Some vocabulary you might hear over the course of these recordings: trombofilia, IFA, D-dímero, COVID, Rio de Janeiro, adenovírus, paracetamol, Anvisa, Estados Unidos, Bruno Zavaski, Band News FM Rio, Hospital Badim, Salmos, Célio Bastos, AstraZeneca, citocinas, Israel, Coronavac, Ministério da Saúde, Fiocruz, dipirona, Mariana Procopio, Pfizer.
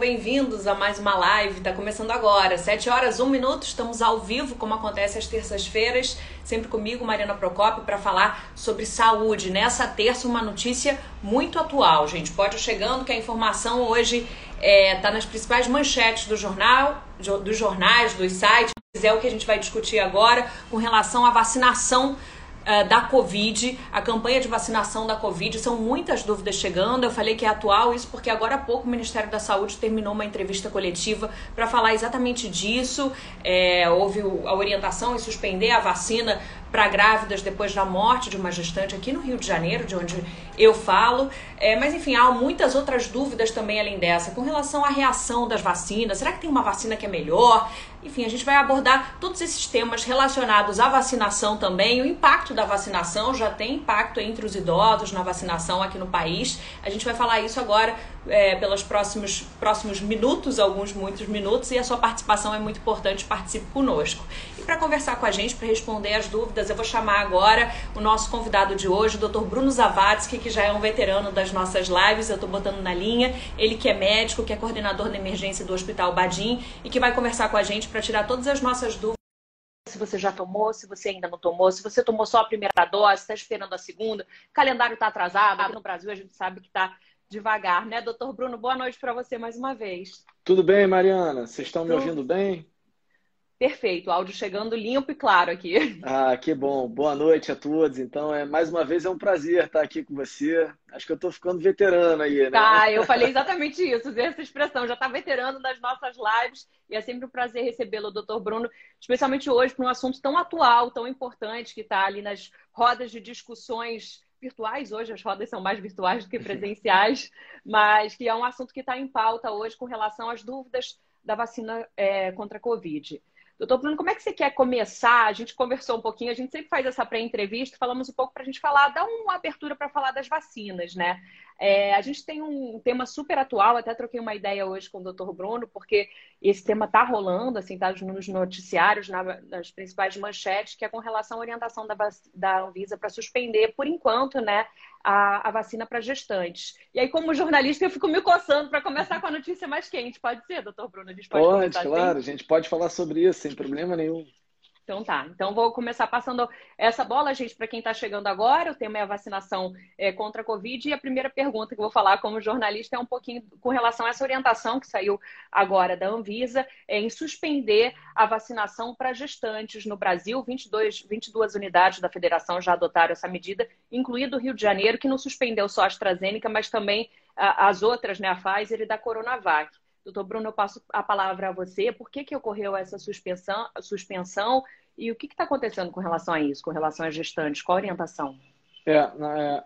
bem-vindos a mais uma live, tá começando agora, 7h01, estamos ao vivo, como acontece às terças-feiras, sempre comigo, Mariana Procopio, para falar sobre saúde. Nessa terça, uma notícia muito atual, gente, pode ir chegando que a informação hoje tá nas principais manchetes do jornal, dos jornais, dos sites, é o que a gente vai discutir agora com relação à vacinação da Covid, a campanha de vacinação da Covid, são muitas dúvidas chegando. Eu falei que é atual isso porque agora há pouco o Ministério da Saúde terminou uma entrevista coletiva para falar exatamente disso. Houve a orientação em suspender a vacina para grávidas depois da morte de uma gestante aqui no Rio de Janeiro, de onde eu falo. Mas enfim, há muitas outras dúvidas também além dessa, com relação à reação das vacinas. Será que tem uma vacina que é melhor? Enfim, a gente vai abordar todos esses temas relacionados à vacinação também. O impacto da vacinação já tem impacto entre os idosos na vacinação aqui no país. A gente vai falar isso agora pelos próximos minutos, muitos minutos, e a sua participação é muito importante. Participe conosco. E para conversar com a gente, para responder as dúvidas, eu vou chamar agora o nosso convidado de hoje, o Dr. Bruno Zavaski, que já é um veterano das nossas lives, eu estou botando na linha, ele que é médico, que é coordenador da emergência do Hospital Badim e que vai conversar com a gente para tirar todas as nossas dúvidas. Se você já tomou, se você ainda não tomou, se você tomou só a primeira dose, está esperando a segunda, o calendário está atrasado, aqui no Brasil a gente sabe que está devagar, né? Dr. Bruno, boa noite para você mais uma vez. Tudo bem, Mariana? Vocês estão me ouvindo bem? Perfeito, áudio chegando limpo e claro aqui. Ah, que bom. Boa noite a todos. Então, mais uma vez, é um prazer estar aqui com você. Acho que eu estou ficando veterano aí, né? Tá, eu falei exatamente isso, usei essa expressão. Já está veterano nas nossas lives e é sempre um prazer recebê-lo, doutor Bruno, especialmente hoje para um assunto tão atual, tão importante, que está ali nas rodas de discussões virtuais. Hoje as rodas são mais virtuais do que presenciais, mas que é um assunto que está em pauta hoje com relação às dúvidas da vacina contra a Covid. Doutor Bruno, como é que você quer começar? A gente conversou um pouquinho, a gente sempre faz essa pré-entrevista, falamos um pouco para a gente falar, dar uma abertura para falar das vacinas, né? A gente tem um tema super atual, até troquei uma ideia hoje com o doutor Bruno, porque esse tema está rolando, assim, tá nos noticiários, nas principais manchetes, que é com relação à orientação da Anvisa para suspender, por enquanto, né, a vacina para gestantes. E aí, como jornalista, eu fico me coçando para começar com a notícia mais quente. Pode ser, doutor Bruno? A gente pode, claro, a gente pode falar sobre isso, sem problema nenhum. Então tá, então vou começar passando essa bola, gente, para quem está chegando agora. O tema é a vacinação contra a Covid e a primeira pergunta que eu vou falar como jornalista é um pouquinho com relação a essa orientação que saiu agora da Anvisa em suspender a vacinação para gestantes no Brasil. 22 unidades da federação já adotaram essa medida, incluído o Rio de Janeiro, que não suspendeu só a AstraZeneca, mas também as outras, né, a Pfizer e da Coronavac. Doutor Bruno, eu passo a palavra a você. Por que ocorreu essa suspensão e o que está acontecendo com relação a isso, com relação às gestantes? Qual a orientação?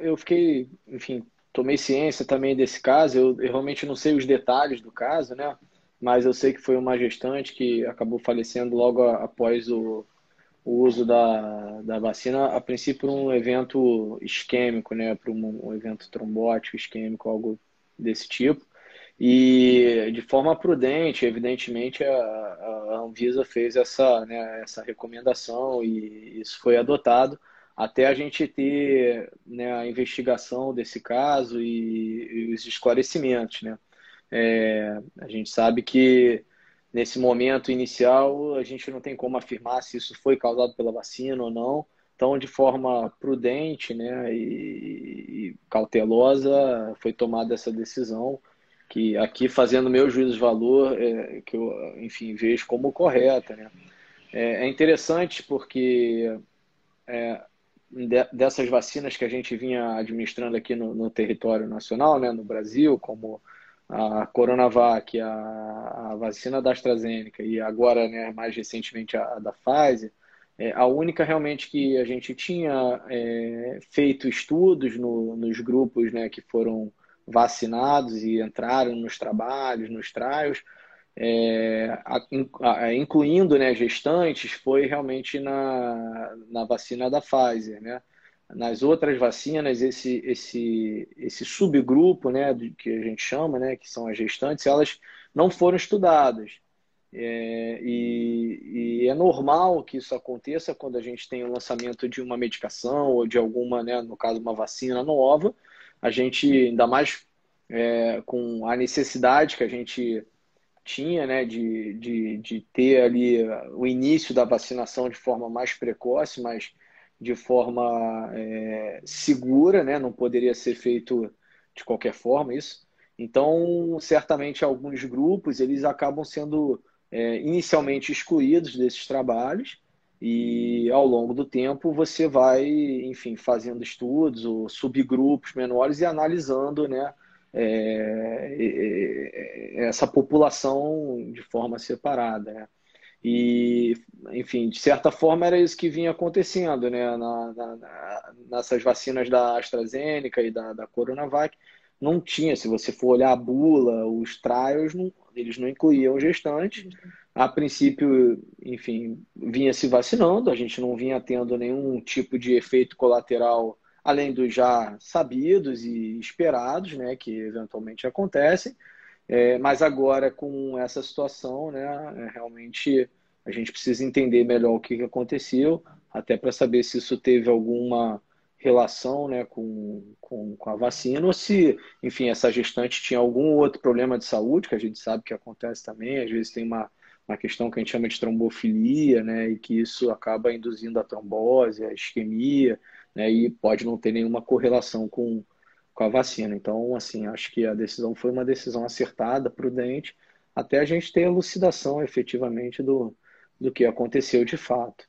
Eu fiquei, enfim, tomei ciência também desse caso. Eu realmente não sei os detalhes do caso, né? Mas eu sei que foi uma gestante que acabou falecendo logo após o uso da vacina, a princípio por um evento isquêmico, né? Por um evento trombótico, isquêmico, algo desse tipo. E de forma prudente, evidentemente, a Anvisa fez essa recomendação e isso foi adotado até a gente ter, né, a investigação desse caso e os esclarecimentos, né? A gente sabe que nesse momento inicial a gente não tem como afirmar se isso foi causado pela vacina ou não. Então, de forma prudente, né, e cautelosa foi tomada essa decisão, que aqui, fazendo meu juízo de valor, que eu, enfim, vejo como correta, né? É interessante porque dessas vacinas que a gente vinha administrando aqui no território nacional, né, no Brasil, como a Coronavac, a vacina da AstraZeneca e agora, né, mais recentemente a da Pfizer, a única realmente que a gente tinha feito estudos nos grupos, né, que foram vacinados e entraram nos trabalhos, nos trials, incluindo, né, gestantes, foi realmente na vacina da Pfizer, né? Nas outras vacinas, esse subgrupo, né, que a gente chama, né, que são as gestantes, elas não foram estudadas. E é normal que isso aconteça quando a gente tem o lançamento de uma medicação ou de alguma, né, no caso, uma vacina nova. A gente, ainda mais com a necessidade que a gente tinha, né, de ter ali o início da vacinação de forma mais precoce, mas de forma segura, né? Não poderia ser feito de qualquer forma isso. Então, certamente alguns grupos eles acabam sendo inicialmente excluídos desses trabalhos e ao longo do tempo você vai, enfim, fazendo estudos ou subgrupos menores e analisando, né, essa população de forma separada, né? E, enfim, de certa forma era isso que vinha acontecendo, né? Nessas vacinas da AstraZeneca e da Coronavac, não tinha, se você for olhar a bula, os trials, eles não incluíam gestantes. A princípio, enfim, vinha se vacinando, a gente não vinha tendo nenhum tipo de efeito colateral além dos já sabidos e esperados, né, que eventualmente acontecem. Mas agora, com essa situação, né, realmente a gente precisa entender melhor o que aconteceu, até para saber se isso teve alguma relação, né, com a vacina, ou se, enfim, essa gestante tinha algum outro problema de saúde, que a gente sabe que acontece também. Às vezes tem uma questão que a gente chama de trombofilia, né, e que isso acaba induzindo a trombose, a isquemia, né, e pode não ter nenhuma correlação com a vacina. Então, assim, acho que a decisão foi uma decisão acertada, prudente, até a gente ter elucidação efetivamente do que aconteceu de fato.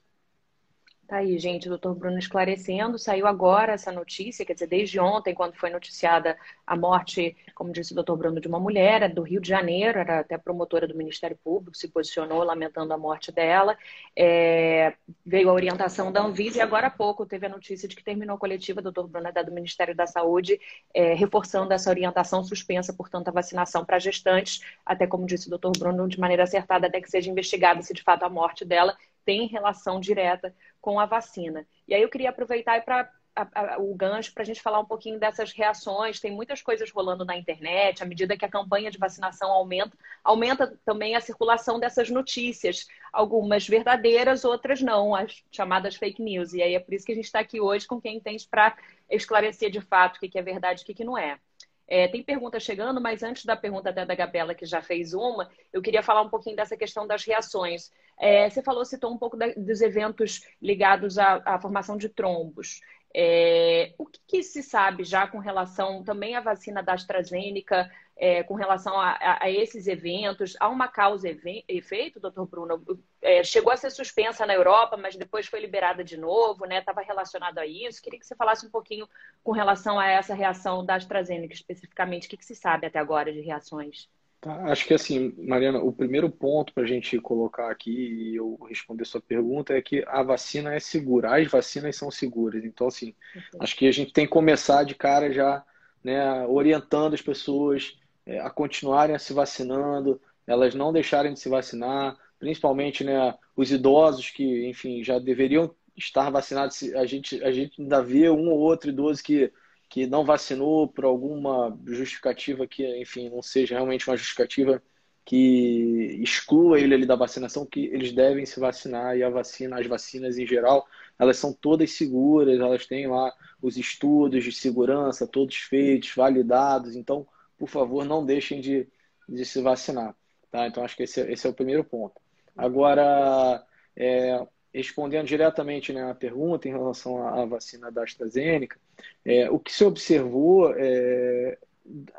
Tá aí, gente, o doutor Bruno esclarecendo. Saiu agora essa notícia, quer dizer, desde ontem, quando foi noticiada a morte, como disse o doutor Bruno, de uma mulher do Rio de Janeiro, era até promotora do Ministério Público, se posicionou lamentando a morte dela. Veio a orientação da Anvisa e agora há pouco teve a notícia de que terminou a coletiva, doutor Bruno, do Ministério da Saúde, reforçando essa orientação, suspensa, portanto, a vacinação para gestantes, até, como disse o doutor Bruno, de maneira acertada, até que seja investigada se de fato a morte dela tem relação direta com a vacina. E aí eu queria aproveitar para o gancho para a gente falar um pouquinho dessas reações. Tem muitas coisas rolando na internet. À medida que a campanha de vacinação aumenta também a circulação dessas notícias. Algumas verdadeiras, outras não, as chamadas fake news. E aí é por isso que a gente está aqui hoje com quem entende para esclarecer de fato o que é verdade e o que não é. Tem pergunta chegando, mas antes da pergunta da Gabriela, que já fez uma, eu queria falar um pouquinho dessa questão das reações. Você citou um pouco dos eventos ligados à formação de trombos. O que se sabe já com relação também à vacina da AstraZeneca, com relação a esses eventos? Há uma causa e efeito, doutor Bruno? Chegou a ser suspensa na Europa, mas depois foi liberada de novo, né? Estava relacionado a isso. Queria que você falasse um pouquinho com relação a essa reação da AstraZeneca especificamente. O que se sabe até agora de reações? Tá, acho que assim, Mariana, o primeiro ponto para a gente colocar aqui e eu responder sua pergunta é que a vacina é segura, as vacinas são seguras. Então, assim, acho que a gente tem que começar de cara já, né, orientando as pessoas a continuarem a se vacinando, elas não deixarem de se vacinar, principalmente, né, os idosos que, enfim, já deveriam estar vacinados. A gente ainda vê um ou outro idoso que não vacinou por alguma justificativa que, enfim, não seja realmente uma justificativa que exclua ele ali da vacinação, que eles devem se vacinar. E as vacinas em geral, elas são todas seguras, elas têm lá os estudos de segurança, todos feitos, validados. Então, por favor, não deixem de se vacinar, tá? Então, acho que esse é o primeiro ponto. Agora, respondendo diretamente, né, a pergunta em relação à vacina da AstraZeneca, o que se observou,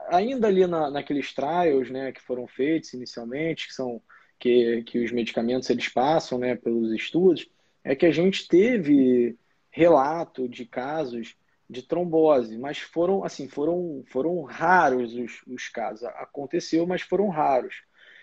ainda ali naqueles trials, né, que foram feitos inicialmente, que os medicamentos eles passam, né, pelos estudos, é que a gente teve relato de casos de trombose, mas foram raros os casos. Aconteceu, mas foram raros.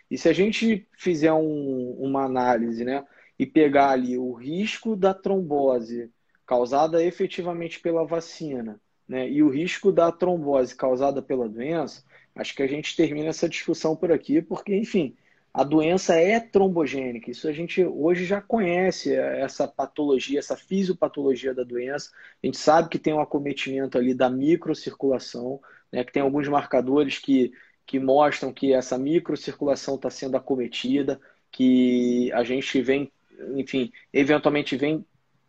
E se a gente fizer uma análise, né, e pegar ali o risco da trombose causada efetivamente pela vacina, né, e o risco da trombose causada pela doença, acho que a gente termina essa discussão por aqui, porque, enfim, a doença é trombogênica. Isso a gente hoje já conhece, essa patologia, essa fisiopatologia da doença. A gente sabe que tem um acometimento ali da microcirculação, né, que tem alguns marcadores que mostram que essa microcirculação está sendo acometida, que a gente vem, enfim, eventualmente vem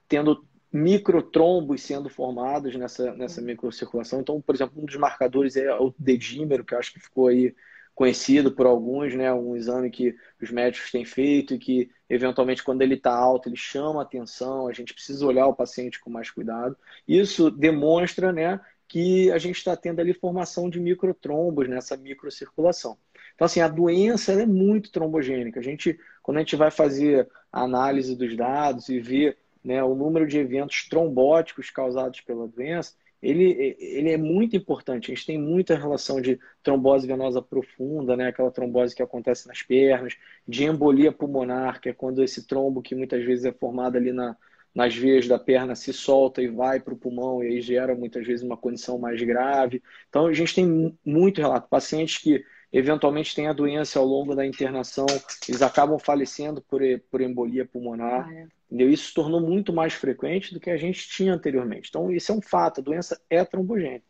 tendo microtrombos sendo formados nessa microcirculação. Então, por exemplo, um dos marcadores é o D-dímero, que eu acho que ficou aí conhecido por alguns, né? Um exame que os médicos têm feito e que, eventualmente, quando ele está alto, ele chama a atenção, a gente precisa olhar o paciente com mais cuidado. Isso demonstra, né, que a gente está tendo ali formação de microtrombos nessa microcirculação. Então, assim, a doença ela é muito trombogênica. Quando a gente vai fazer a análise dos dados e ver, né, o número de eventos trombóticos causados pela doença, ele é muito importante. A gente tem muita relação de trombose venosa profunda, né, aquela trombose que acontece nas pernas, de embolia pulmonar, que é quando esse trombo que muitas vezes é formado ali nas veias da perna se solta e vai para o pulmão e aí gera muitas vezes uma condição mais grave. Então, a gente tem muito relato. Pacientes que eventualmente têm a doença ao longo da internação, eles acabam falecendo por embolia pulmonar. Isso se tornou muito mais frequente do que a gente tinha anteriormente. Então, isso é um fato, a doença é trombogênica.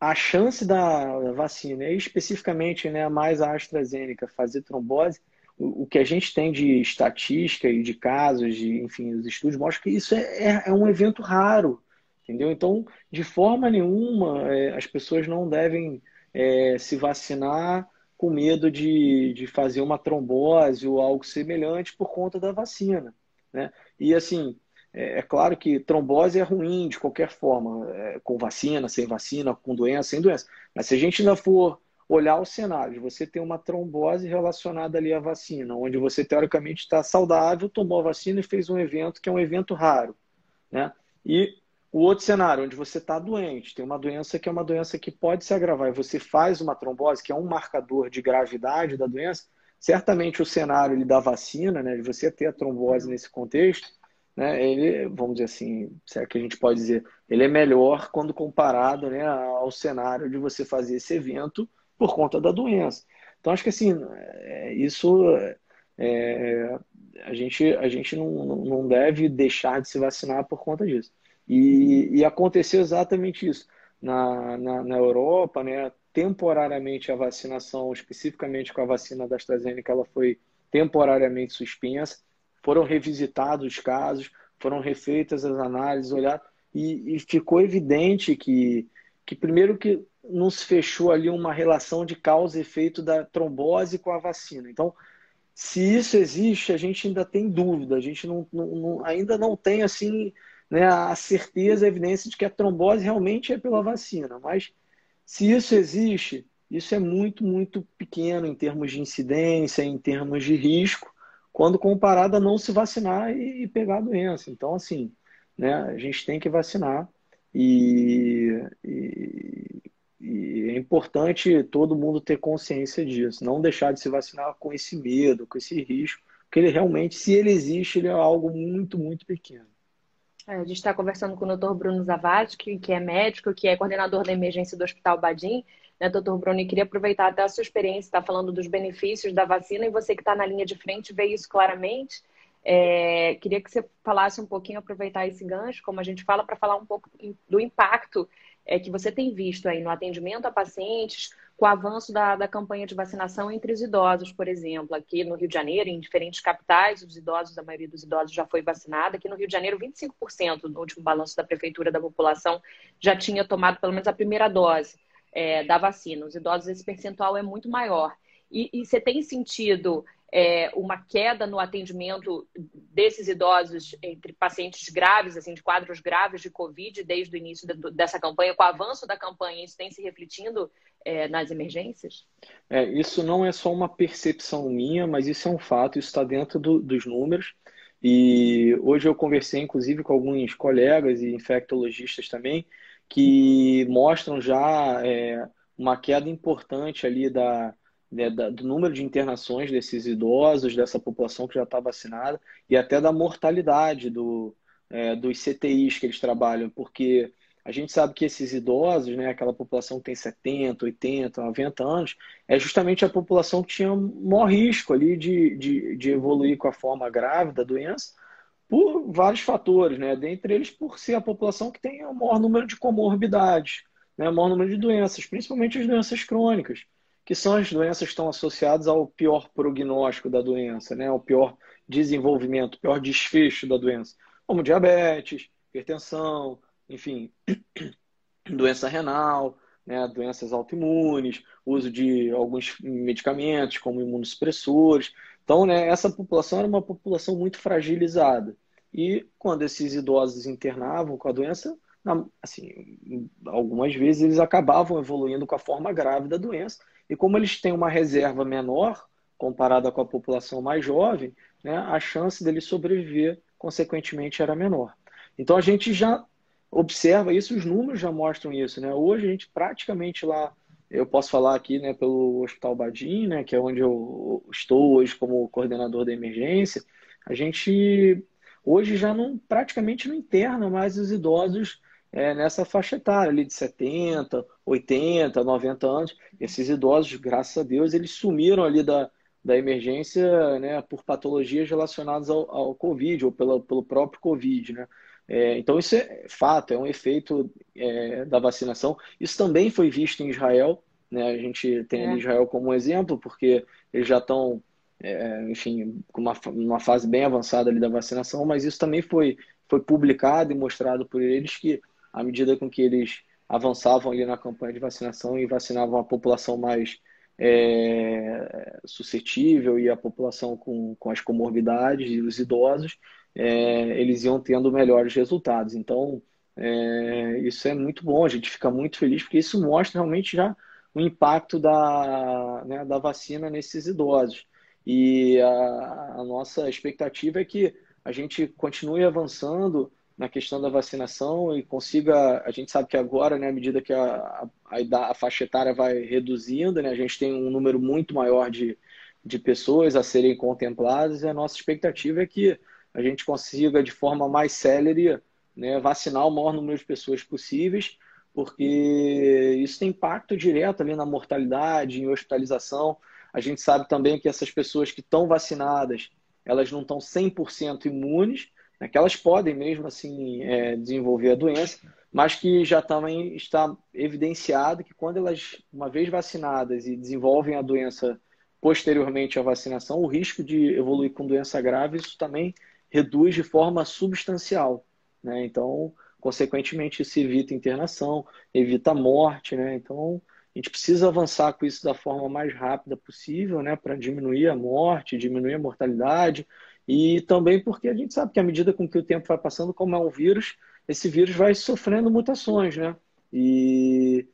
A chance da vacina, especificamente, né, mais a AstraZeneca, fazer trombose, o que a gente tem de estatística e de casos, enfim, os estudos mostram que isso é um evento raro, entendeu? Então, de forma nenhuma, as pessoas não devem se vacinar com medo de fazer uma trombose ou algo semelhante por conta da vacina, né? E assim, é claro que trombose é ruim de qualquer forma, com vacina, sem vacina, com doença, sem doença. Mas se a gente ainda for olhar o cenário, você tem uma trombose relacionada ali à vacina, onde você teoricamente está saudável, tomou a vacina e fez um evento que é um evento raro, né? E o outro cenário, onde você está doente, tem uma doença que é uma doença que pode se agravar e você faz uma trombose, que é um marcador de gravidade da doença, certamente o cenário da vacina, né, de você ter a trombose nesse contexto, né, ele, vamos dizer assim, será que a gente pode dizer, ele é melhor quando comparado, né, ao cenário de você fazer esse evento por conta da doença. Então, acho que assim, isso... A gente não deve deixar de se vacinar por conta disso. E aconteceu exatamente isso. Na Europa, né, temporariamente a vacinação, especificamente com a vacina da AstraZeneca, ela foi temporariamente suspensa. Foram revisitados os casos, foram refeitas as análises, olhar, e ficou evidente que primeiro que não se fechou ali uma relação de causa e efeito da trombose com a vacina. Então, se isso existe, a gente ainda tem dúvida, a gente ainda não tem assim, né, a certeza, a evidência de que a trombose realmente é pela vacina. Mas se isso existe, isso é muito, muito pequeno em termos de incidência, em termos de risco, quando comparado a não se vacinar e pegar a doença. Então, assim, né, a gente tem que vacinar e é importante todo mundo ter consciência disso, não deixar de se vacinar com esse medo, com esse risco, porque ele realmente, se ele existe, ele é algo muito, muito pequeno. A gente está conversando com o Dr. Bruno Zavaski, que é médico, que é coordenador da emergência do Hospital Badim. Né, Dr. Bruno, e queria aproveitar até a sua experiência, está falando dos benefícios da vacina, e você que está na linha de frente vê isso claramente. Queria que você falasse um pouquinho, aproveitar esse gancho, como a gente fala, para falar um pouco do impacto que você tem visto aí no atendimento a pacientes, com o avanço da campanha de vacinação entre os idosos, por exemplo. Aqui no Rio de Janeiro, em diferentes capitais, os idosos, a maioria dos idosos já foi vacinada. Aqui no Rio de Janeiro, 25% no último balanço da Prefeitura da população já tinha tomado pelo menos a primeira dose da vacina. Os idosos, esse percentual é muito maior. E você tem sentido uma queda no atendimento desses idosos entre pacientes graves, assim, de quadros graves de Covid, desde o início dessa campanha, com o avanço da campanha, isso tem se refletindo nas emergências? Isso não é só uma percepção minha, mas isso é um fato, isso está dentro dos números. E hoje eu conversei, inclusive, com alguns colegas e infectologistas também, que mostram já uma queda importante ali do número de internações desses idosos, dessa população que já está vacinada, e até da mortalidade dos CTIs que eles trabalham, porque a gente sabe que esses idosos, né, aquela população que tem 70, 80, 90 anos, é justamente a população que tinha maior risco ali de evoluir com a forma grave da doença, por vários fatores, né, dentre eles por ser a população que tem o maior número de comorbidades, né, o maior número de doenças, principalmente as doenças crônicas, que são as doenças que estão associadas ao pior prognóstico da doença, né? Ao pior desenvolvimento, pior desfecho da doença. como diabetes, hipertensão, enfim, doença renal, né, doenças autoimunes, uso de alguns medicamentos como imunossupressores. Então, né, essa população era uma população muito fragilizada. E quando esses idosos internavam com a doença, assim, algumas vezes eles acabavam evoluindo com a forma grave da doença. E como eles têm uma reserva menor comparada com a população mais jovem, né, a chance deles sobreviver, consequentemente, era menor. Então, a gente já observa isso, os números já mostram isso, né? Hoje, a gente praticamente lá, eu posso falar aqui, né, pelo Hospital Badim, né, que é onde eu estou hoje como coordenador da emergência, a gente hoje já não, praticamente não interna mais os idosos nessa faixa etária ali de 70, 80, 90 anos. Esses idosos, graças a Deus, eles sumiram ali da emergência, né, por patologias relacionadas ao Covid ou pelo próprio Covid, né? Então, isso é fato, é um efeito da vacinação. Isso também foi visto em Israel, né? A gente tem Israel como um exemplo, porque eles já estão, enfim, com uma fase bem avançada ali da vacinação, mas isso também foi publicado e mostrado por eles que, à medida com que eles avançavam ali na campanha de vacinação e vacinavam a população mais suscetível e a população com as comorbidades e os idosos, eles iam tendo melhores resultados. Então, isso é muito bom, a gente fica muito feliz, porque isso mostra realmente já o impacto da vacina nesses idosos. E a nossa expectativa é que a gente continue avançando na questão da vacinação e consiga... A gente sabe que agora, né, à medida que a faixa etária vai reduzindo, né, a gente tem um número muito maior de pessoas a serem contempladas, e a nossa expectativa é que a gente consiga, de forma mais célere, né, vacinar o maior número de pessoas possíveis, porque isso tem impacto direto ali na mortalidade, em hospitalização. A gente sabe também que essas pessoas que estão vacinadas, elas não estão 100% imunes, né, que elas podem mesmo assim desenvolver a doença, mas que já também está evidenciado que quando elas, uma vez vacinadas e desenvolvem a doença posteriormente à vacinação, o risco de evoluir com doença grave, isso também reduz de forma substancial, né? Então, consequentemente, isso evita internação, evita morte, né? Então, a gente precisa avançar com isso da forma mais rápida possível, né, para diminuir a morte, diminuir a mortalidade, e também porque a gente sabe que à medida com que o tempo vai passando, como é um vírus, esse vírus vai sofrendo mutações, né? E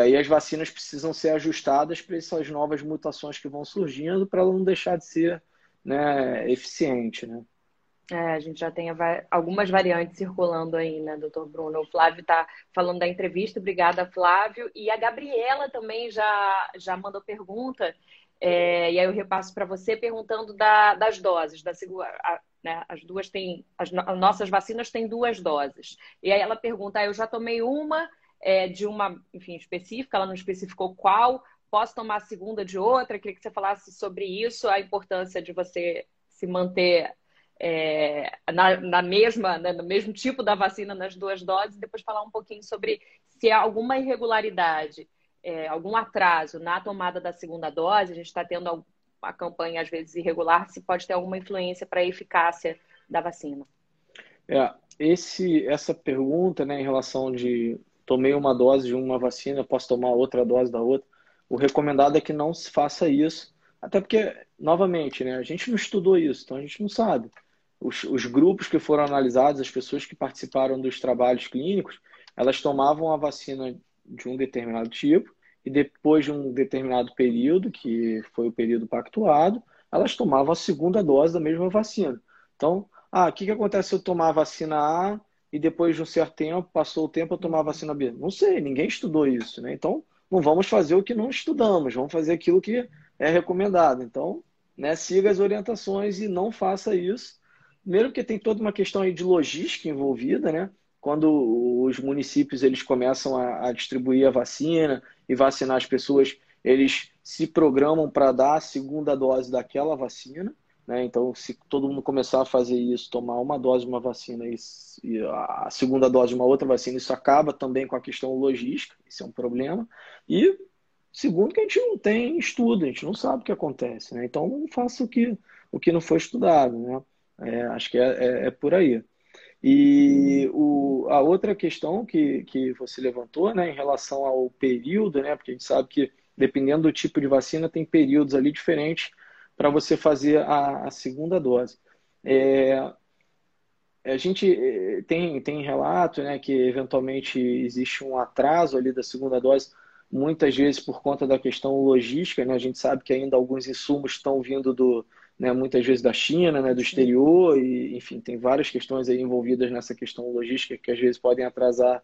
aí as vacinas precisam ser ajustadas para essas novas mutações que vão surgindo, para ela não deixar de ser, né, eficiente, né? A gente já tem algumas variantes circulando aí, né, doutor Bruno? O Flávio está falando da entrevista. Obrigada, Flávio. E a Gabriela também já mandou pergunta. E aí eu repasso para você perguntando das doses. Né, as duas têm... As nossas vacinas têm duas doses. E aí ela pergunta, eu já tomei uma de uma, enfim, específica. Ela não especificou qual. Posso tomar a segunda de outra? Eu queria que você falasse sobre isso, a importância de você se manter... no mesmo tipo da vacina nas duas doses, e depois falar um pouquinho sobre se há alguma irregularidade, algum atraso na tomada da segunda dose. A gente está tendo uma campanha às vezes irregular, se pode ter alguma influência para a eficácia da vacina. Essa pergunta, né, em relação de tomei uma dose de uma vacina, posso tomar outra dose da outra, o recomendado é que não se faça isso, até porque, novamente, né, a gente não estudou isso, então a gente não sabe. Os grupos que foram analisados, as pessoas que participaram dos trabalhos clínicos, elas tomavam a vacina de um determinado tipo e depois de um determinado período, que foi o período pactuado, elas tomavam a segunda dose da mesma vacina. Então, o que acontece se eu tomar a vacina A e depois de um certo tempo, passou o tempo, eu tomar a vacina B? Não sei, ninguém estudou isso, né? Então, não vamos fazer o que não estudamos, vamos fazer aquilo que é recomendado. Então, né, siga as orientações e não faça isso. Primeiro porque tem toda uma questão aí de logística envolvida, né? Quando os municípios eles começam a distribuir a vacina e vacinar as pessoas, eles se programam para dar a segunda dose daquela vacina, né? Então, se todo mundo começar a fazer isso, tomar uma dose de uma vacina e a segunda dose de uma outra vacina, isso acaba também com a questão logística, isso é um problema. E segundo, que a gente não tem estudo, a gente não sabe o que acontece, né? Então, não faça o que não foi estudado, né? Acho que é por aí. E a outra questão que você levantou, né, em relação ao período, né, porque a gente sabe que dependendo do tipo de vacina tem períodos ali diferentes para você fazer a segunda dose. A gente tem relato, né, que eventualmente existe um atraso ali da segunda dose, muitas vezes por conta da questão logística, né? A gente sabe que ainda alguns insumos estão vindo muitas vezes da China, né, do exterior, e enfim, tem várias questões aí envolvidas nessa questão logística que às vezes podem atrasar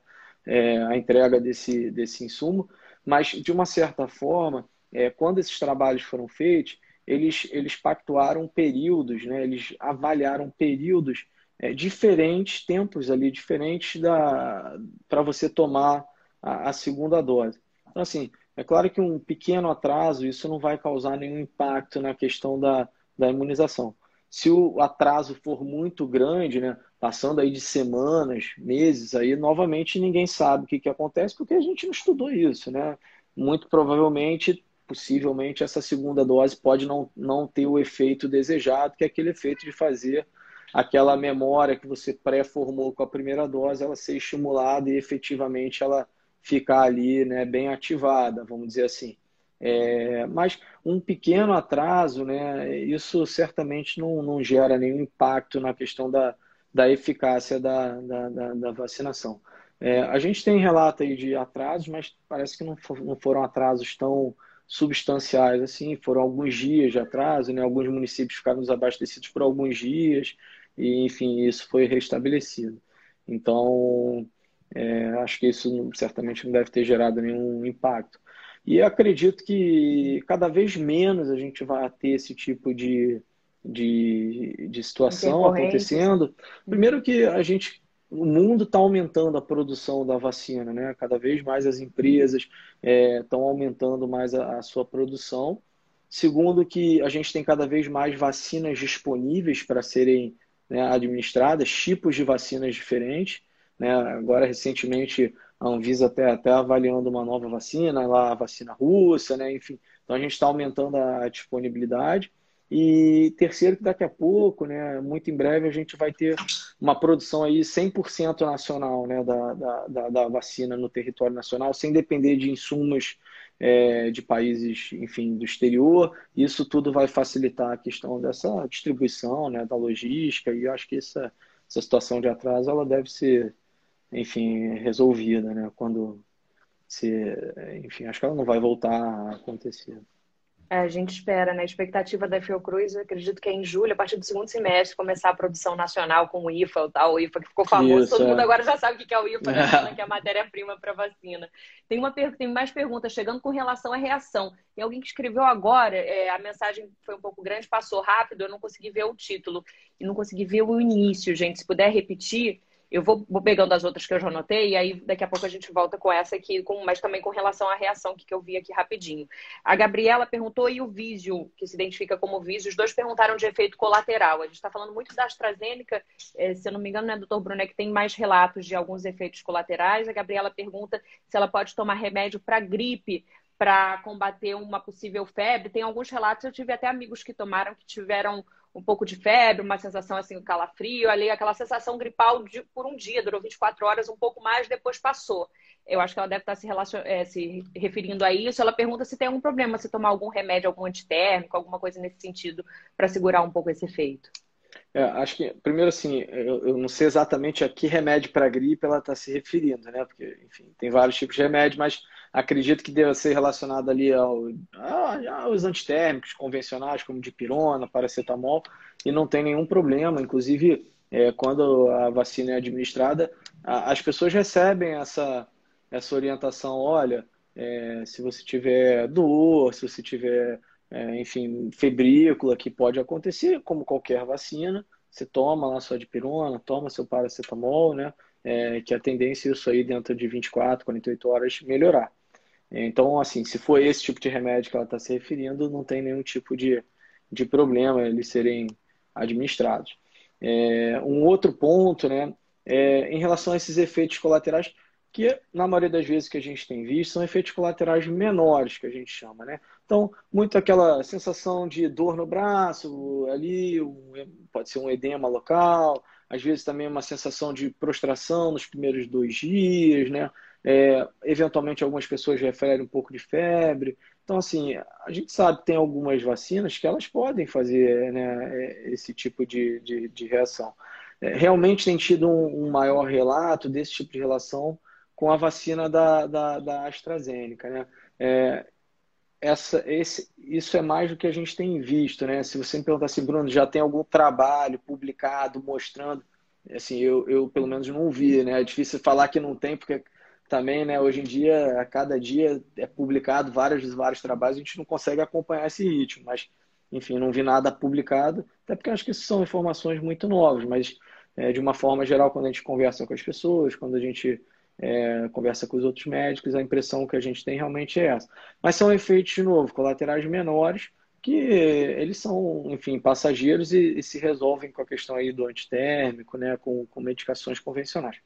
a entrega desse insumo. Mas, de uma certa forma, quando esses trabalhos foram feitos, eles pactuaram períodos, né? Eles avaliaram períodos diferentes, tempos ali diferentes para você tomar a segunda dose. Então, assim, é claro que um pequeno atraso, isso não vai causar nenhum impacto na questão da imunização. Se o atraso for muito grande, né, passando aí de semanas, meses, aí novamente ninguém sabe o que acontece, porque a gente não estudou isso, né? Muito provavelmente, possivelmente, essa segunda dose pode não ter o efeito desejado, que é aquele efeito de fazer aquela memória que você pré-formou com a primeira dose, ela ser estimulada e efetivamente ela ficar ali, né, bem ativada, vamos dizer assim. Mas um pequeno atraso, né, isso certamente não gera nenhum impacto na questão da eficácia da vacinação. A gente tem relato aí de atrasos, mas parece que não foram atrasos tão substanciais assim, foram alguns dias de atraso, né, alguns municípios ficaram desabastecidos por alguns dias, e enfim, isso foi restabelecido. Então, acho que isso certamente não deve ter gerado nenhum impacto. E eu acredito que cada vez menos a gente vai ter esse tipo de situação acontecendo. Primeiro que o mundo está aumentando a produção da vacina, né? Cada vez mais as empresas estão aumentando mais a sua produção. Segundo que a gente tem cada vez mais vacinas disponíveis para serem, né, administradas, tipos de vacinas diferentes, né? Agora, recentemente, a Anvisa até avaliando uma nova vacina, lá a vacina russa, né? Enfim, então a gente está aumentando a disponibilidade. E terceiro, que daqui a pouco, né, muito em breve, a gente vai ter uma produção aí 100% nacional, né, da vacina no território nacional, sem depender de insumos de países, enfim, do exterior. Isso tudo vai facilitar a questão dessa distribuição, né, da logística, e eu acho que essa situação de atraso ela deve ser, enfim, resolvida, né? Quando se, enfim, acho que ela não vai voltar a acontecer. A gente espera, né? A expectativa da Fiocruz, eu acredito que é em julho, a partir do segundo semestre, começar a produção nacional com o IFA, o tal IFA que ficou famoso. Isso, todo mundo agora já sabe o que é o IFA, né? Que é a matéria-prima para vacina. Tem mais perguntas chegando com relação à reação. Tem alguém que escreveu agora, a mensagem foi um pouco grande, passou rápido, eu não consegui ver o título e não consegui ver o início, gente. Se puder repetir, eu vou pegando as outras que eu já anotei, e aí daqui a pouco a gente volta com essa aqui, mas também com relação à reação que eu vi aqui rapidinho. A Gabriela perguntou, e o vídeo, que se identifica como vídeo, os dois perguntaram de efeito colateral. A gente está falando muito da AstraZeneca, se eu não me engano, né, doutor Bruno, que tem mais relatos de alguns efeitos colaterais. A Gabriela pergunta se ela pode tomar remédio para gripe, para combater uma possível febre. Tem alguns relatos, eu tive até amigos que tomaram, que tiveram um pouco de febre, uma sensação assim, um calafrio, ali, aquela sensação gripal por um dia, durou 24 horas, um pouco mais, depois passou. Eu acho que ela deve estar se referindo a isso. Ela pergunta se tem algum problema, se tomar algum remédio, algum antitérmico, alguma coisa nesse sentido, para segurar um pouco esse efeito. Acho que, primeiro assim, eu não sei exatamente a que remédio para gripe ela está se referindo, né? Porque, enfim, tem vários tipos de remédio, mas acredito que deva ser relacionado ali aos antitérmicos convencionais, como dipirona, paracetamol, e não tem nenhum problema. Inclusive, quando a vacina é administrada, as pessoas recebem essa orientação, olha, se você tiver dor, se você tiver, enfim, febrícula, que pode acontecer, como qualquer vacina, você toma lá sua dipirona, toma seu paracetamol, né? Que a tendência é isso aí dentro de 24, 48 horas melhorar. Então, assim, se for esse tipo de remédio que ela está se referindo, não tem nenhum tipo de problema eles serem administrados. Um outro ponto, né, em relação a esses efeitos colaterais, que na maioria das vezes que a gente tem visto são efeitos colaterais menores, que a gente chama, né? Então, muito aquela sensação de dor no braço, ali pode ser um edema local, às vezes também uma sensação de prostração nos primeiros 2 dias, né? Eventualmente algumas pessoas referem um pouco de febre. Então, assim, a gente sabe que tem algumas vacinas que elas podem fazer, né, esse tipo de reação. Realmente tem tido um maior relato desse tipo de relação com a vacina da AstraZeneca, né? Isso é mais do que a gente tem visto, né? Se você me perguntar assim, Bruno, já tem algum trabalho publicado mostrando? Assim, eu pelo menos não vi, né? É difícil falar que não tem, porque também, né, hoje em dia, a cada dia é publicado vários trabalhos, a gente não consegue acompanhar esse ritmo, mas, enfim, não vi nada publicado, até porque acho que são informações muito novas, mas de uma forma geral, quando a gente conversa com as pessoas, quando a gente conversa com os outros médicos, a impressão que a gente tem realmente é essa. Mas são efeitos, de novo, colaterais menores, que eles são, enfim, passageiros e se resolvem com a questão aí do antitérmico, né, com medicações convencionais.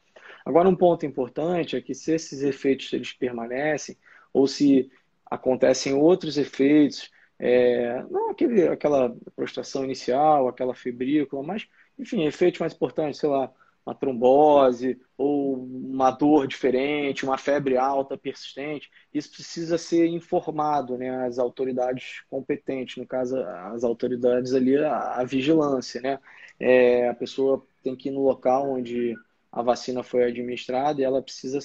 Agora, um ponto importante é que se esses efeitos eles permanecem ou se acontecem outros efeitos, não aquela prostração inicial, aquela febrícula, mas, enfim, efeitos mais importantes, sei lá, uma trombose ou uma dor diferente, uma febre alta persistente, isso precisa ser informado, né, às autoridades competentes, no caso, as autoridades ali, a vigilância, né? A pessoa tem que ir no local onde a vacina foi administrada e ela precisa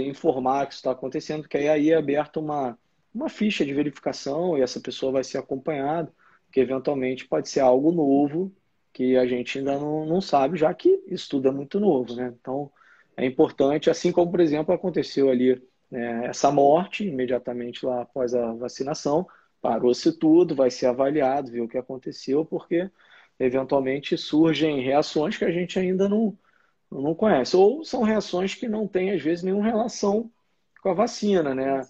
informar que isso está acontecendo, porque aí é aberta uma ficha de verificação e essa pessoa vai ser acompanhada, porque eventualmente pode ser algo novo, que a gente ainda não sabe, já que isso tudo é muito novo, né? Então, é importante, assim como, por exemplo, aconteceu ali, né, essa morte, imediatamente lá após a vacinação, parou-se tudo, vai ser avaliado, ver o que aconteceu, porque, eventualmente, surgem reações que a gente ainda não conhece. Ou são reações que não têm, às vezes, nenhuma relação com a vacina, né?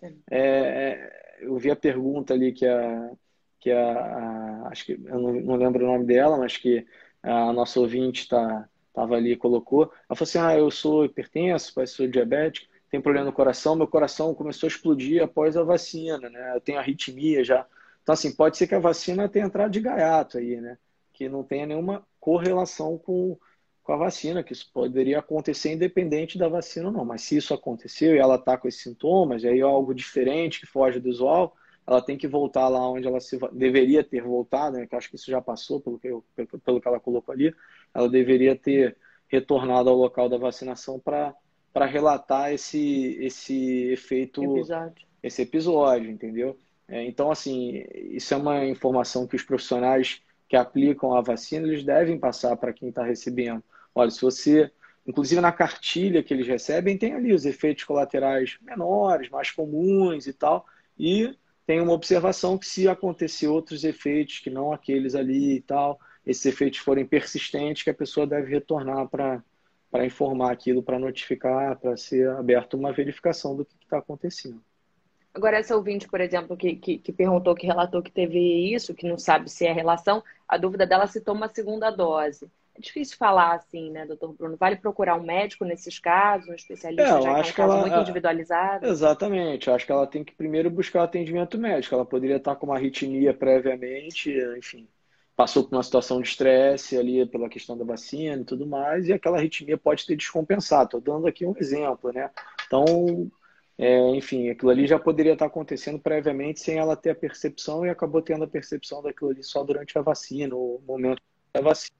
Eu vi a pergunta ali que acho que eu não lembro o nome dela, mas que a nossa ouvinte estava ali e colocou. Ela falou assim, eu sou hipertenso, sou diabético, tenho problema no coração, meu coração começou a explodir após a vacina, né? Eu tenho arritmia já. Então, assim, pode ser que a vacina tenha entrado de gaiato aí, né? Que não tenha nenhuma correlação com a vacina, que isso poderia acontecer independente da vacina ou não. Mas se isso aconteceu e ela está com esses sintomas, e aí é algo diferente que foge do usual, ela tem que voltar lá onde ela deveria ter voltado, né? Que acho que isso já passou, pelo que ela colocou ali. Ela deveria ter retornado ao local da vacinação para relatar esse efeito, esse episódio, entendeu? Então, assim, isso é uma informação que os profissionais que aplicam a vacina, eles devem passar para quem está recebendo. Olha, se você... Inclusive, na cartilha que eles recebem, tem ali os efeitos colaterais menores, mais comuns e tal, e tem uma observação que se acontecer outros efeitos, que não aqueles ali e tal, esses efeitos forem persistentes, que a pessoa deve retornar para informar aquilo, para notificar, para ser aberta uma verificação do que está acontecendo. Agora, essa ouvinte, por exemplo, que perguntou, que relatou que teve isso, que não sabe se é relação, a dúvida dela se toma a segunda dose. É difícil falar assim, né, doutor Bruno? Vale procurar um médico nesses casos, um especialista, já que é um caso muito individualizado? Exatamente. Acho que ela tem que primeiro buscar atendimento médico. Ela poderia estar com uma arritmia previamente, enfim, passou por uma situação de estresse ali pela questão da vacina e tudo mais, e aquela arritmia pode ter descompensado. Estou dando aqui um exemplo, né? Então, enfim, aquilo ali já poderia estar acontecendo previamente sem ela ter a percepção e acabou tendo a percepção daquilo ali só durante a vacina, o momento da vacina.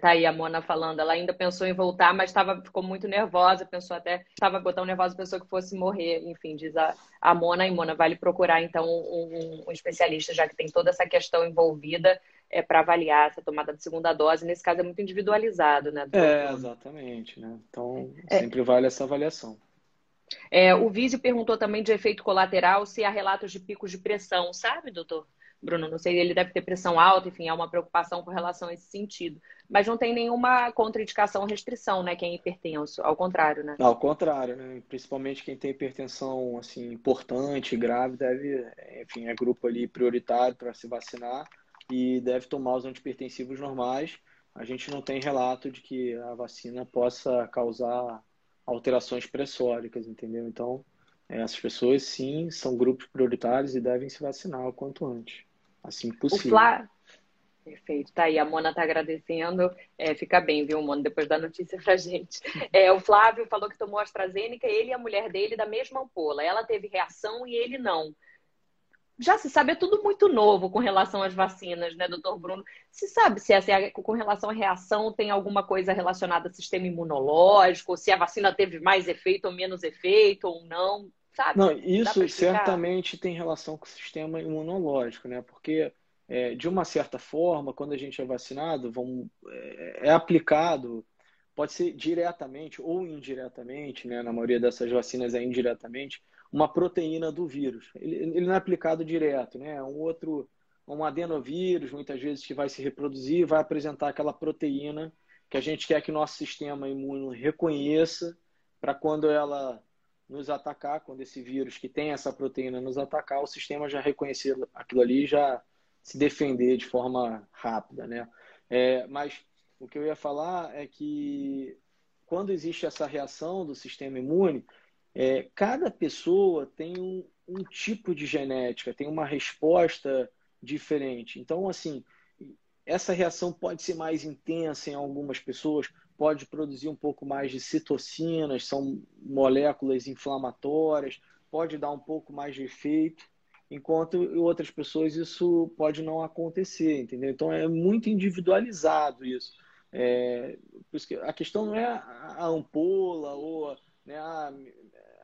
Tá aí a Mona falando, ela ainda pensou em voltar, mas ficou muito nervosa, pensou até, estava tão nervosa, pensou que fosse morrer, enfim, diz a Mona. E Mona, vale procurar então um especialista, já que tem toda essa questão envolvida, para avaliar essa tomada de segunda dose. Nesse caso é muito individualizado, né? Exatamente, né? Então sempre vale essa avaliação. O Vísio perguntou também de efeito colateral, se há relatos de picos de pressão, sabe, doutor Bruno? Não sei, ele deve ter pressão alta, enfim, há uma preocupação com relação a esse sentido. Mas não tem nenhuma contraindicação ou restrição, né? Quem é hipertenso, ao contrário, né? Ao contrário, né? Principalmente quem tem hipertensão, assim, importante, grave, deve, enfim, é grupo ali prioritário para se vacinar e deve tomar os antipertensivos normais. A gente não tem relato de que a vacina possa causar alterações pressóricas, entendeu? Então, essas pessoas, sim, são grupos prioritários e devem se vacinar o quanto antes. Assim possível. Perfeito, tá aí, a Mona está agradecendo, fica bem, viu, Mona, depois dá notícia pra gente. O Flávio falou que tomou AstraZeneca, ele e a mulher dele da mesma ampola, ela teve reação e ele não. Já se sabe, é tudo muito novo com relação às vacinas, né, doutor Bruno? Se sabe se com relação à reação tem alguma coisa relacionada ao sistema imunológico, ou se a vacina teve mais efeito ou menos efeito ou não, sabe? Não, isso certamente tem relação com o sistema imunológico, né? Porque, de uma certa forma, quando a gente é vacinado, é aplicado, pode ser diretamente ou indiretamente, né? Na maioria dessas vacinas é indiretamente, uma proteína do vírus. Ele não é aplicado direto, né? Um adenovírus, muitas vezes, que vai se reproduzir, vai apresentar aquela proteína que a gente quer que nosso sistema imune reconheça para quando ela nos atacar, quando esse vírus que tem essa proteína nos atacar, o sistema já reconhecer aquilo ali e já se defender de forma rápida, né? Mas o que eu ia falar é que quando existe essa reação do sistema imune, cada pessoa tem um tipo de genética, tem uma resposta diferente. Então, assim, essa reação pode ser mais intensa em algumas pessoas, pode produzir um pouco mais de citocinas, são moléculas inflamatórias, pode dar um pouco mais de efeito, enquanto em outras pessoas isso pode não acontecer, entendeu? Então, é muito individualizado isso. Por isso que a questão não é a ampola ou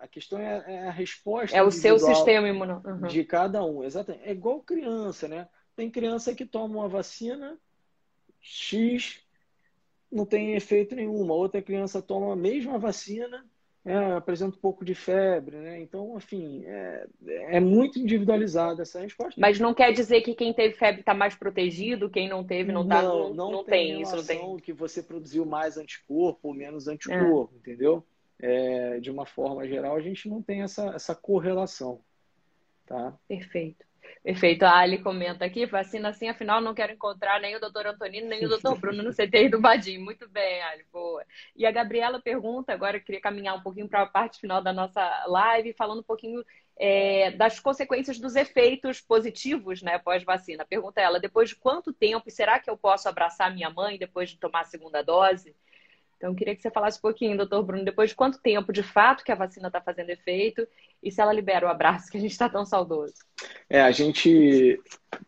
a questão é a resposta individual. É o seu sistema imunológico. Uhum. De cada um, exatamente. É igual criança, né? Tem criança que toma uma vacina X, não tem efeito nenhum. Outra criança toma a mesma vacina, apresenta um pouco de febre, né? Então, enfim, é muito individualizada essa resposta. Mas não quer dizer que quem teve febre está mais protegido, quem não teve não tem isso. Não tem que você produziu mais anticorpo ou menos anticorpo, entendeu? De uma forma geral, a gente não tem essa correlação, tá? Perfeito. Perfeito. A Ali comenta aqui, vacina assim, afinal, não quero encontrar nem o doutor Antonino, nem o doutor Bruno no CTI do Badim. Muito bem, Ali, boa. E a Gabriela pergunta, agora eu queria caminhar um pouquinho para a parte final da nossa live, falando um pouquinho das consequências dos efeitos positivos, né, pós-vacina. Pergunta ela, depois de quanto tempo será que eu posso abraçar minha mãe depois de tomar a segunda dose? Então, eu queria que você falasse um pouquinho, doutor Bruno, depois de quanto tempo, de fato, que a vacina está fazendo efeito e se ela libera o abraço que a gente está tão saudoso. A gente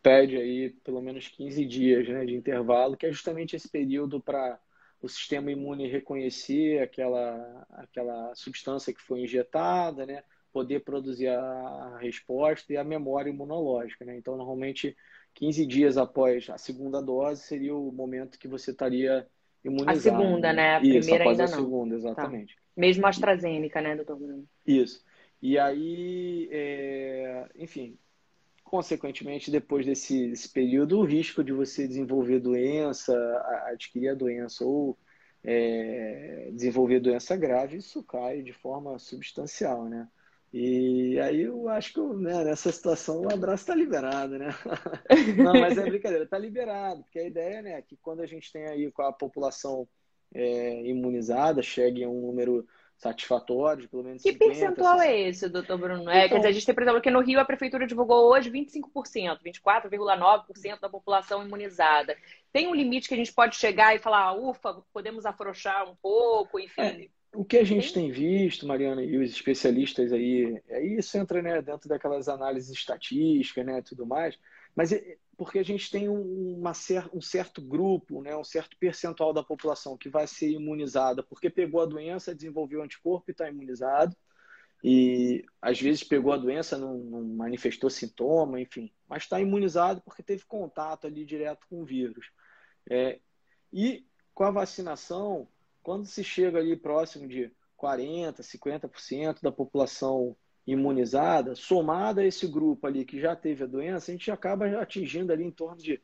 pede aí pelo menos 15 dias, né, de intervalo, que é justamente esse período para o sistema imune reconhecer aquela substância que foi injetada, né, poder produzir a resposta e a memória imunológica, né? Então, normalmente, 15 dias após a segunda dose seria o momento que você estaria imunizar. A segunda, né? A primeira ainda não. Isso, após a segunda, exatamente. Tá. Mesmo a AstraZeneca, né, doutor Bruno? Isso. E aí, enfim, consequentemente, depois desse período, o risco de você desenvolver doença, adquirir a doença ou desenvolver doença grave, isso cai de forma substancial, né? E aí eu acho que, né, nessa situação o abraço está liberado, né? Não, mas é brincadeira, está liberado, porque a ideia, né, é que quando a gente tem aí com a população imunizada, chegue a um número satisfatório, de pelo menos 50%. Que percentual é esse, doutor Bruno? Então, quer dizer, a gente tem, por exemplo, que no Rio a prefeitura divulgou hoje 25%, 24,9% da população imunizada. Tem um limite que a gente pode chegar e falar, ufa, podemos afrouxar um pouco, enfim... O que a gente tem visto, Mariana, e os especialistas aí isso entra, né, dentro daquelas análises estatísticas, né, tudo mais, mas porque a gente tem um certo grupo, né, um certo percentual da população que vai ser imunizada porque pegou a doença, desenvolveu anticorpo e está imunizado, e às vezes pegou a doença, não manifestou sintoma, enfim, mas está imunizado porque teve contato ali direto com o vírus. E com a vacinação, quando se chega ali próximo de 40%, 50% da população imunizada, somada a esse grupo ali que já teve a doença, a gente acaba atingindo ali em torno de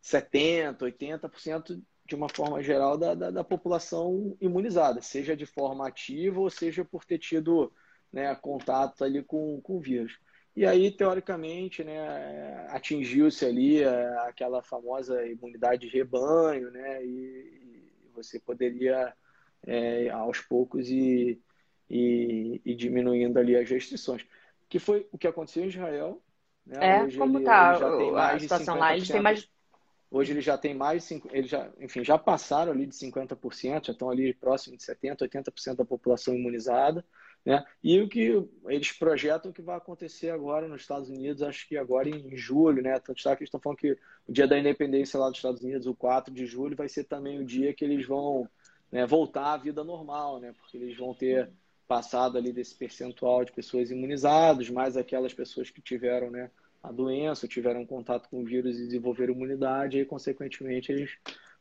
70%, 80% de uma forma geral da população imunizada, seja de forma ativa ou seja por ter tido, né, contato ali com o vírus. E aí, teoricamente, né, atingiu-se ali aquela famosa imunidade de rebanho, né, e você poderia, aos poucos, ir diminuindo ali as restrições. Que foi o que aconteceu em Israel. Né? Hoje como está a situação lá? Eles têm mais Hoje ele já tem mais, ele já, enfim, já passaram ali de 50%, já estão ali próximo de 70%, 80% da população imunizada, né? E o que eles projetam que vai acontecer agora nos Estados Unidos, acho que agora em julho, né? Tanto está que eles estão falando que o dia da independência lá dos Estados Unidos, o 4 de julho, vai ser também o dia que eles vão, né, voltar à vida normal, né? Porque eles vão ter passado ali desse percentual de pessoas imunizadas, mais aquelas pessoas que tiveram, né, a doença, tiveram contato com o vírus e desenvolveram imunidade, e consequentemente eles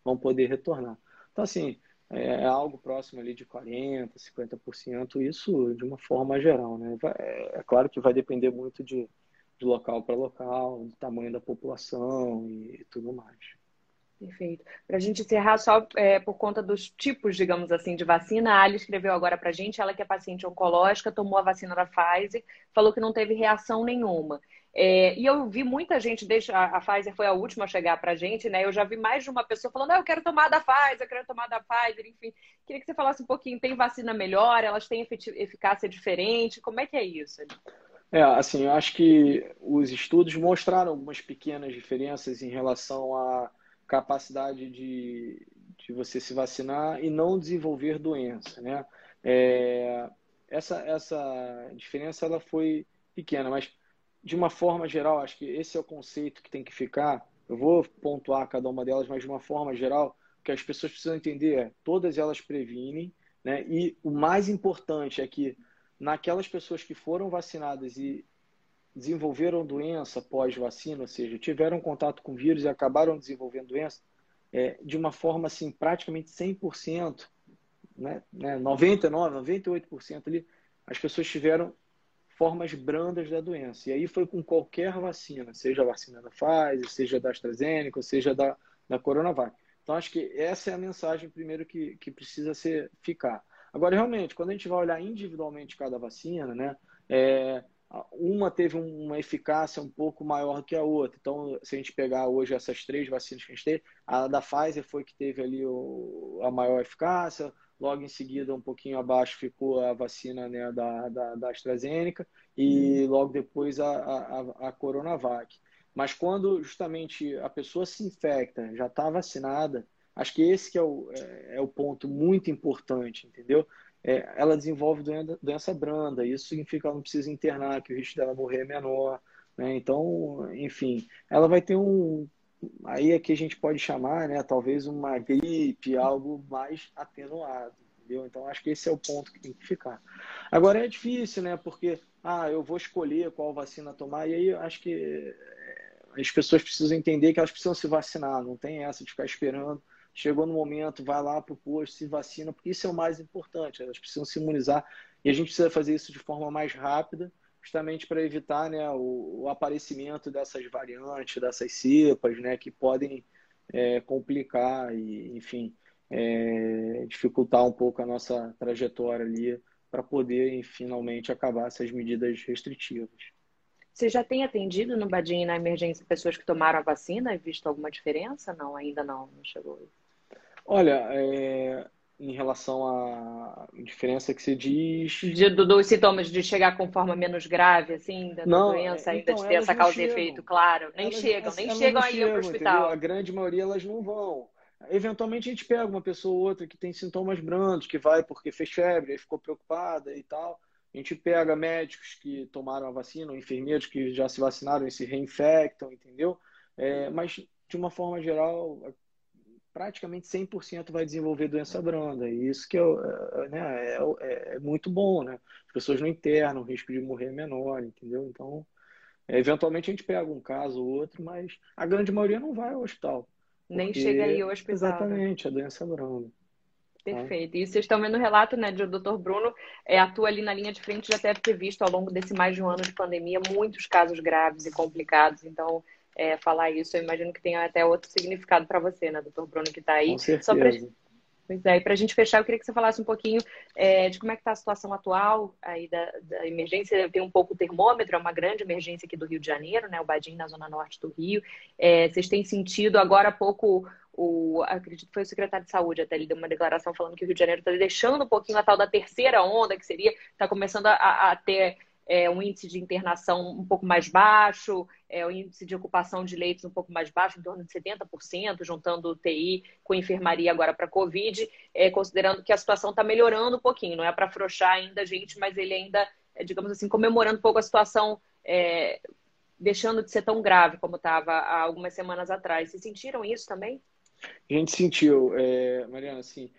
vão poder retornar. Então, assim, é algo próximo ali de 40%, 50%, isso de uma forma geral, né? É claro que vai depender muito de local para local, do tamanho da população e tudo mais. Perfeito. Para a gente encerrar, só por conta dos tipos, digamos assim, de vacina, a Ali escreveu agora para a gente, ela que é paciente oncológica, tomou a vacina da Pfizer, falou que não teve reação nenhuma. E eu vi muita gente, a Pfizer foi a última a chegar pra gente, né? Eu já vi mais de uma pessoa falando, eu quero tomar da Pfizer, eu quero tomar da Pfizer, enfim. Queria que você falasse um pouquinho, tem vacina melhor, elas têm eficácia diferente, como é que é isso? Assim, eu acho que os estudos mostraram algumas pequenas diferenças em relação à capacidade de você se vacinar e não desenvolver doença, né? Essa diferença, ela foi pequena, mas de uma forma geral, acho que esse é o conceito que tem que ficar. Eu vou pontuar cada uma delas, mas de uma forma geral, o que as pessoas precisam entender é todas elas previnem, né? E o mais importante é que naquelas pessoas que foram vacinadas e desenvolveram doença pós-vacina, ou seja, tiveram contato com vírus e acabaram desenvolvendo doença, de uma forma assim, praticamente 100%, né? 99%, 98% ali, as pessoas tiveram formas brandas da doença. E aí foi com qualquer vacina, seja a vacina da Pfizer, seja da AstraZeneca, seja da Coronavac. Então, acho que essa é a mensagem primeiro que precisa ficar. Agora, realmente, quando a gente vai olhar individualmente cada vacina, né, uma teve uma eficácia um pouco maior que a outra. Então, se a gente pegar hoje essas três vacinas que a gente tem, a da Pfizer foi que teve ali a maior eficácia. Logo em seguida, um pouquinho abaixo, ficou a vacina, né, da AstraZeneca e logo depois a Coronavac. Mas quando justamente a pessoa se infecta, já está vacinada, acho que esse que é o ponto muito importante, entendeu? Ela desenvolve doença branda, isso significa que ela não precisa internar, que o risco dela morrer é menor, né? Então, enfim, ela vai ter aí é que a gente pode chamar, né, talvez uma gripe, algo mais atenuado, entendeu? Então, acho que esse é o ponto que tem que ficar. Agora, é difícil, né, porque, eu vou escolher qual vacina tomar, e aí acho que as pessoas precisam entender que elas precisam se vacinar, não tem essa de ficar esperando, chegou no momento, vai lá para o posto, se vacina, porque isso é o mais importante, elas precisam se imunizar, e a gente precisa fazer isso de forma mais rápida, justamente para evitar, né, o aparecimento dessas variantes, dessas cepas, né, que podem complicar e, enfim, dificultar um pouco a nossa trajetória ali para poder, finalmente, acabar essas medidas restritivas. Você já tem atendido no Badim e na emergência pessoas que tomaram a vacina e visto alguma diferença? Não, ainda não chegou aí. Olha, em relação à diferença que se diz... Dos sintomas de chegar com forma menos grave, assim, da doença, ainda então, de ter essa causa e efeito, claro. Nem chegam para o hospital. Entendeu? A grande maioria, elas não vão. Eventualmente, a gente pega uma pessoa ou outra que tem sintomas brandos, que vai porque fez febre, aí ficou preocupada e tal. A gente pega médicos que tomaram a vacina, ou enfermeiros que já se vacinaram e se reinfectam, entendeu? Mas, de uma forma geral... praticamente 100% vai desenvolver doença branda. E isso que é muito bom, né? As pessoas não internam, o risco de morrer é menor, entendeu? Então, eventualmente a gente pega um caso ou outro, mas a grande maioria não vai ao hospital. Nem chega aí ao hospital. Exatamente, a doença branda. Perfeito. E vocês estão vendo o relato, né, do Dr. Bruno, atua ali na linha de frente, já deve ter visto ao longo desse mais de um ano de pandemia muitos casos graves e complicados. Então, falar isso, eu imagino que tenha até outro significado para você, né, doutor Bruno, que está aí. Com certeza. E para a gente fechar, eu queria que você falasse um pouquinho de como é que está a situação atual aí da emergência. Tem um pouco o termômetro, é uma grande emergência aqui do Rio de Janeiro, né, o Badim, na zona norte do Rio. Vocês têm sentido agora há pouco... acredito que foi o secretário de saúde, até ele deu uma declaração falando que o Rio de Janeiro está deixando um pouquinho a tal da terceira onda, que seria, está começando a ter um índice de internação um pouco mais baixo, o índice de ocupação de leitos um pouco mais baixo, em torno de 70%, juntando UTI com enfermaria agora para Covid, considerando que a situação está melhorando um pouquinho, não é para afrouxar ainda a gente, mas ele ainda, digamos assim, comemorando um pouco a situação, deixando de ser tão grave como estava há algumas semanas atrás. Vocês sentiram isso também? A gente sentiu, Mariana, assim,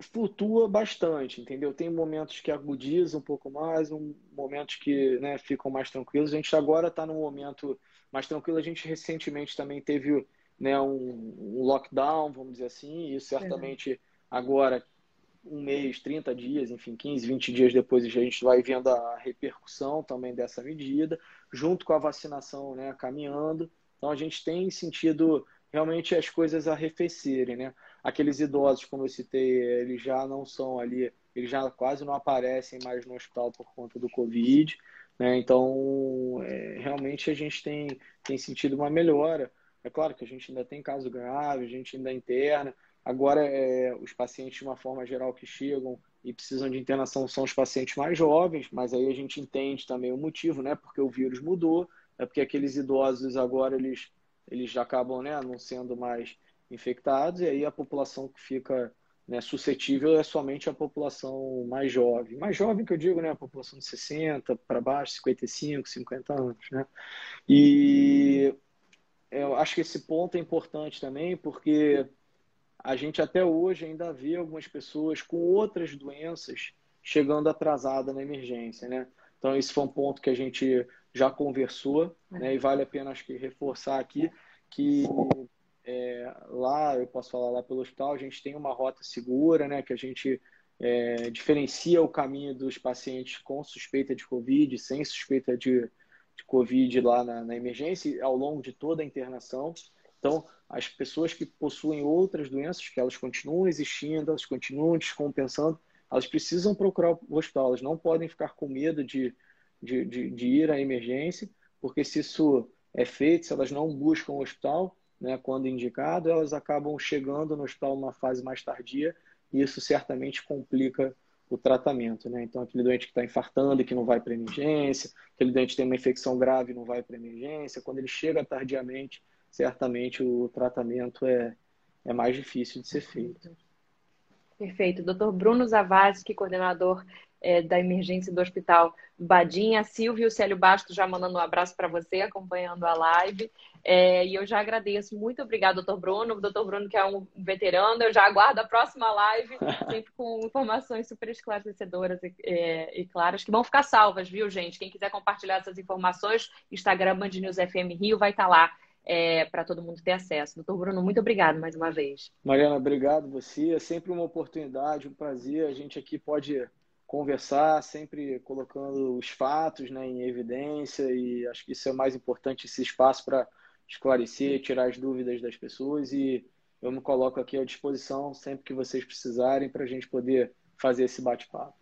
flutua bastante, entendeu? Tem momentos que agudizam um pouco mais, momentos que, né, ficam mais tranquilos. A gente agora está num momento mais tranquilo. A gente recentemente também teve, né, um lockdown, vamos dizer assim, e certamente agora um mês, 30 dias, enfim, 15, 20 dias depois a gente vai vendo a repercussão também dessa medida, junto com a vacinação, né, caminhando. Então a gente tem sentido realmente as coisas arrefecerem, né? Aqueles idosos, como eu citei, eles já não são ali, eles já quase não aparecem mais no hospital por conta do Covid, né? Então, realmente a gente tem sentido uma melhora. É claro que a gente ainda tem caso grave, a gente ainda interna. Agora, os pacientes, de uma forma geral, que chegam e precisam de internação são os pacientes mais jovens, mas aí a gente entende também o motivo, né? Porque o vírus mudou, é porque aqueles idosos agora, eles já acabam, né, não sendo mais infectados, e aí a população que fica, né, suscetível é somente a população mais jovem. Mais jovem que eu digo, né, a população de 60 para baixo, 55, 50 anos, né? E eu acho que esse ponto é importante também, porque a gente até hoje ainda vê algumas pessoas com outras doenças chegando atrasada na emergência, né? Então esse foi um ponto que a gente já conversou, né? E vale a pena, acho que, reforçar aqui que lá, eu posso falar lá pelo hospital, a gente tem uma rota segura, né? Que a gente diferencia o caminho dos pacientes com suspeita de Covid, sem suspeita de Covid lá na emergência, ao longo de toda a internação. Então, as pessoas que possuem outras doenças, que elas continuam existindo, elas continuam descompensando, elas precisam procurar o hospital, elas não podem ficar com medo de ir à emergência, porque se isso é feito, se elas não buscam o hospital, né, quando indicado, elas acabam chegando no hospital numa fase mais tardia, e isso certamente complica o tratamento, né? Então, aquele doente que está infartando e que não vai para emergência, aquele doente que tem uma infecção grave e não vai para emergência, quando ele chega tardiamente, certamente o tratamento é mais difícil de ser feito. Perfeito. Dr. Bruno Zavaski, coordenador da emergência do Hospital Badim. A Silvia e o Célio Bastos já mandando um abraço para você, acompanhando a live. E eu já agradeço. Muito obrigada, Dr. Bruno. O Dr. Bruno, que é um veterano, eu já aguardo a próxima live, sempre com informações super esclarecedoras e claras, que vão ficar salvas, viu, gente? Quem quiser compartilhar essas informações, Instagram Band News FM Rio vai estar lá, para todo mundo ter acesso. Doutor Bruno, muito obrigado mais uma vez. Mariana, obrigado você. É sempre uma oportunidade, um prazer. A gente aqui pode conversar, sempre colocando os fatos, né, em evidência, e acho que isso é o mais importante, esse espaço para esclarecer, tirar as dúvidas das pessoas, e eu me coloco aqui à disposição sempre que vocês precisarem para a gente poder fazer esse bate-papo.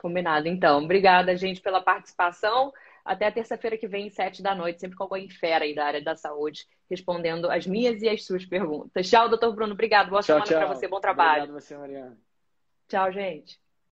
Combinado, então. Obrigada, gente, pela participação. Até a terça-feira que vem, 19h, sempre com alguém fera aí da área da saúde, respondendo as minhas e as suas perguntas. Tchau, doutor Bruno. Obrigado. Boa semana para você. Bom trabalho. Obrigado a você, Mariana. Tchau, gente.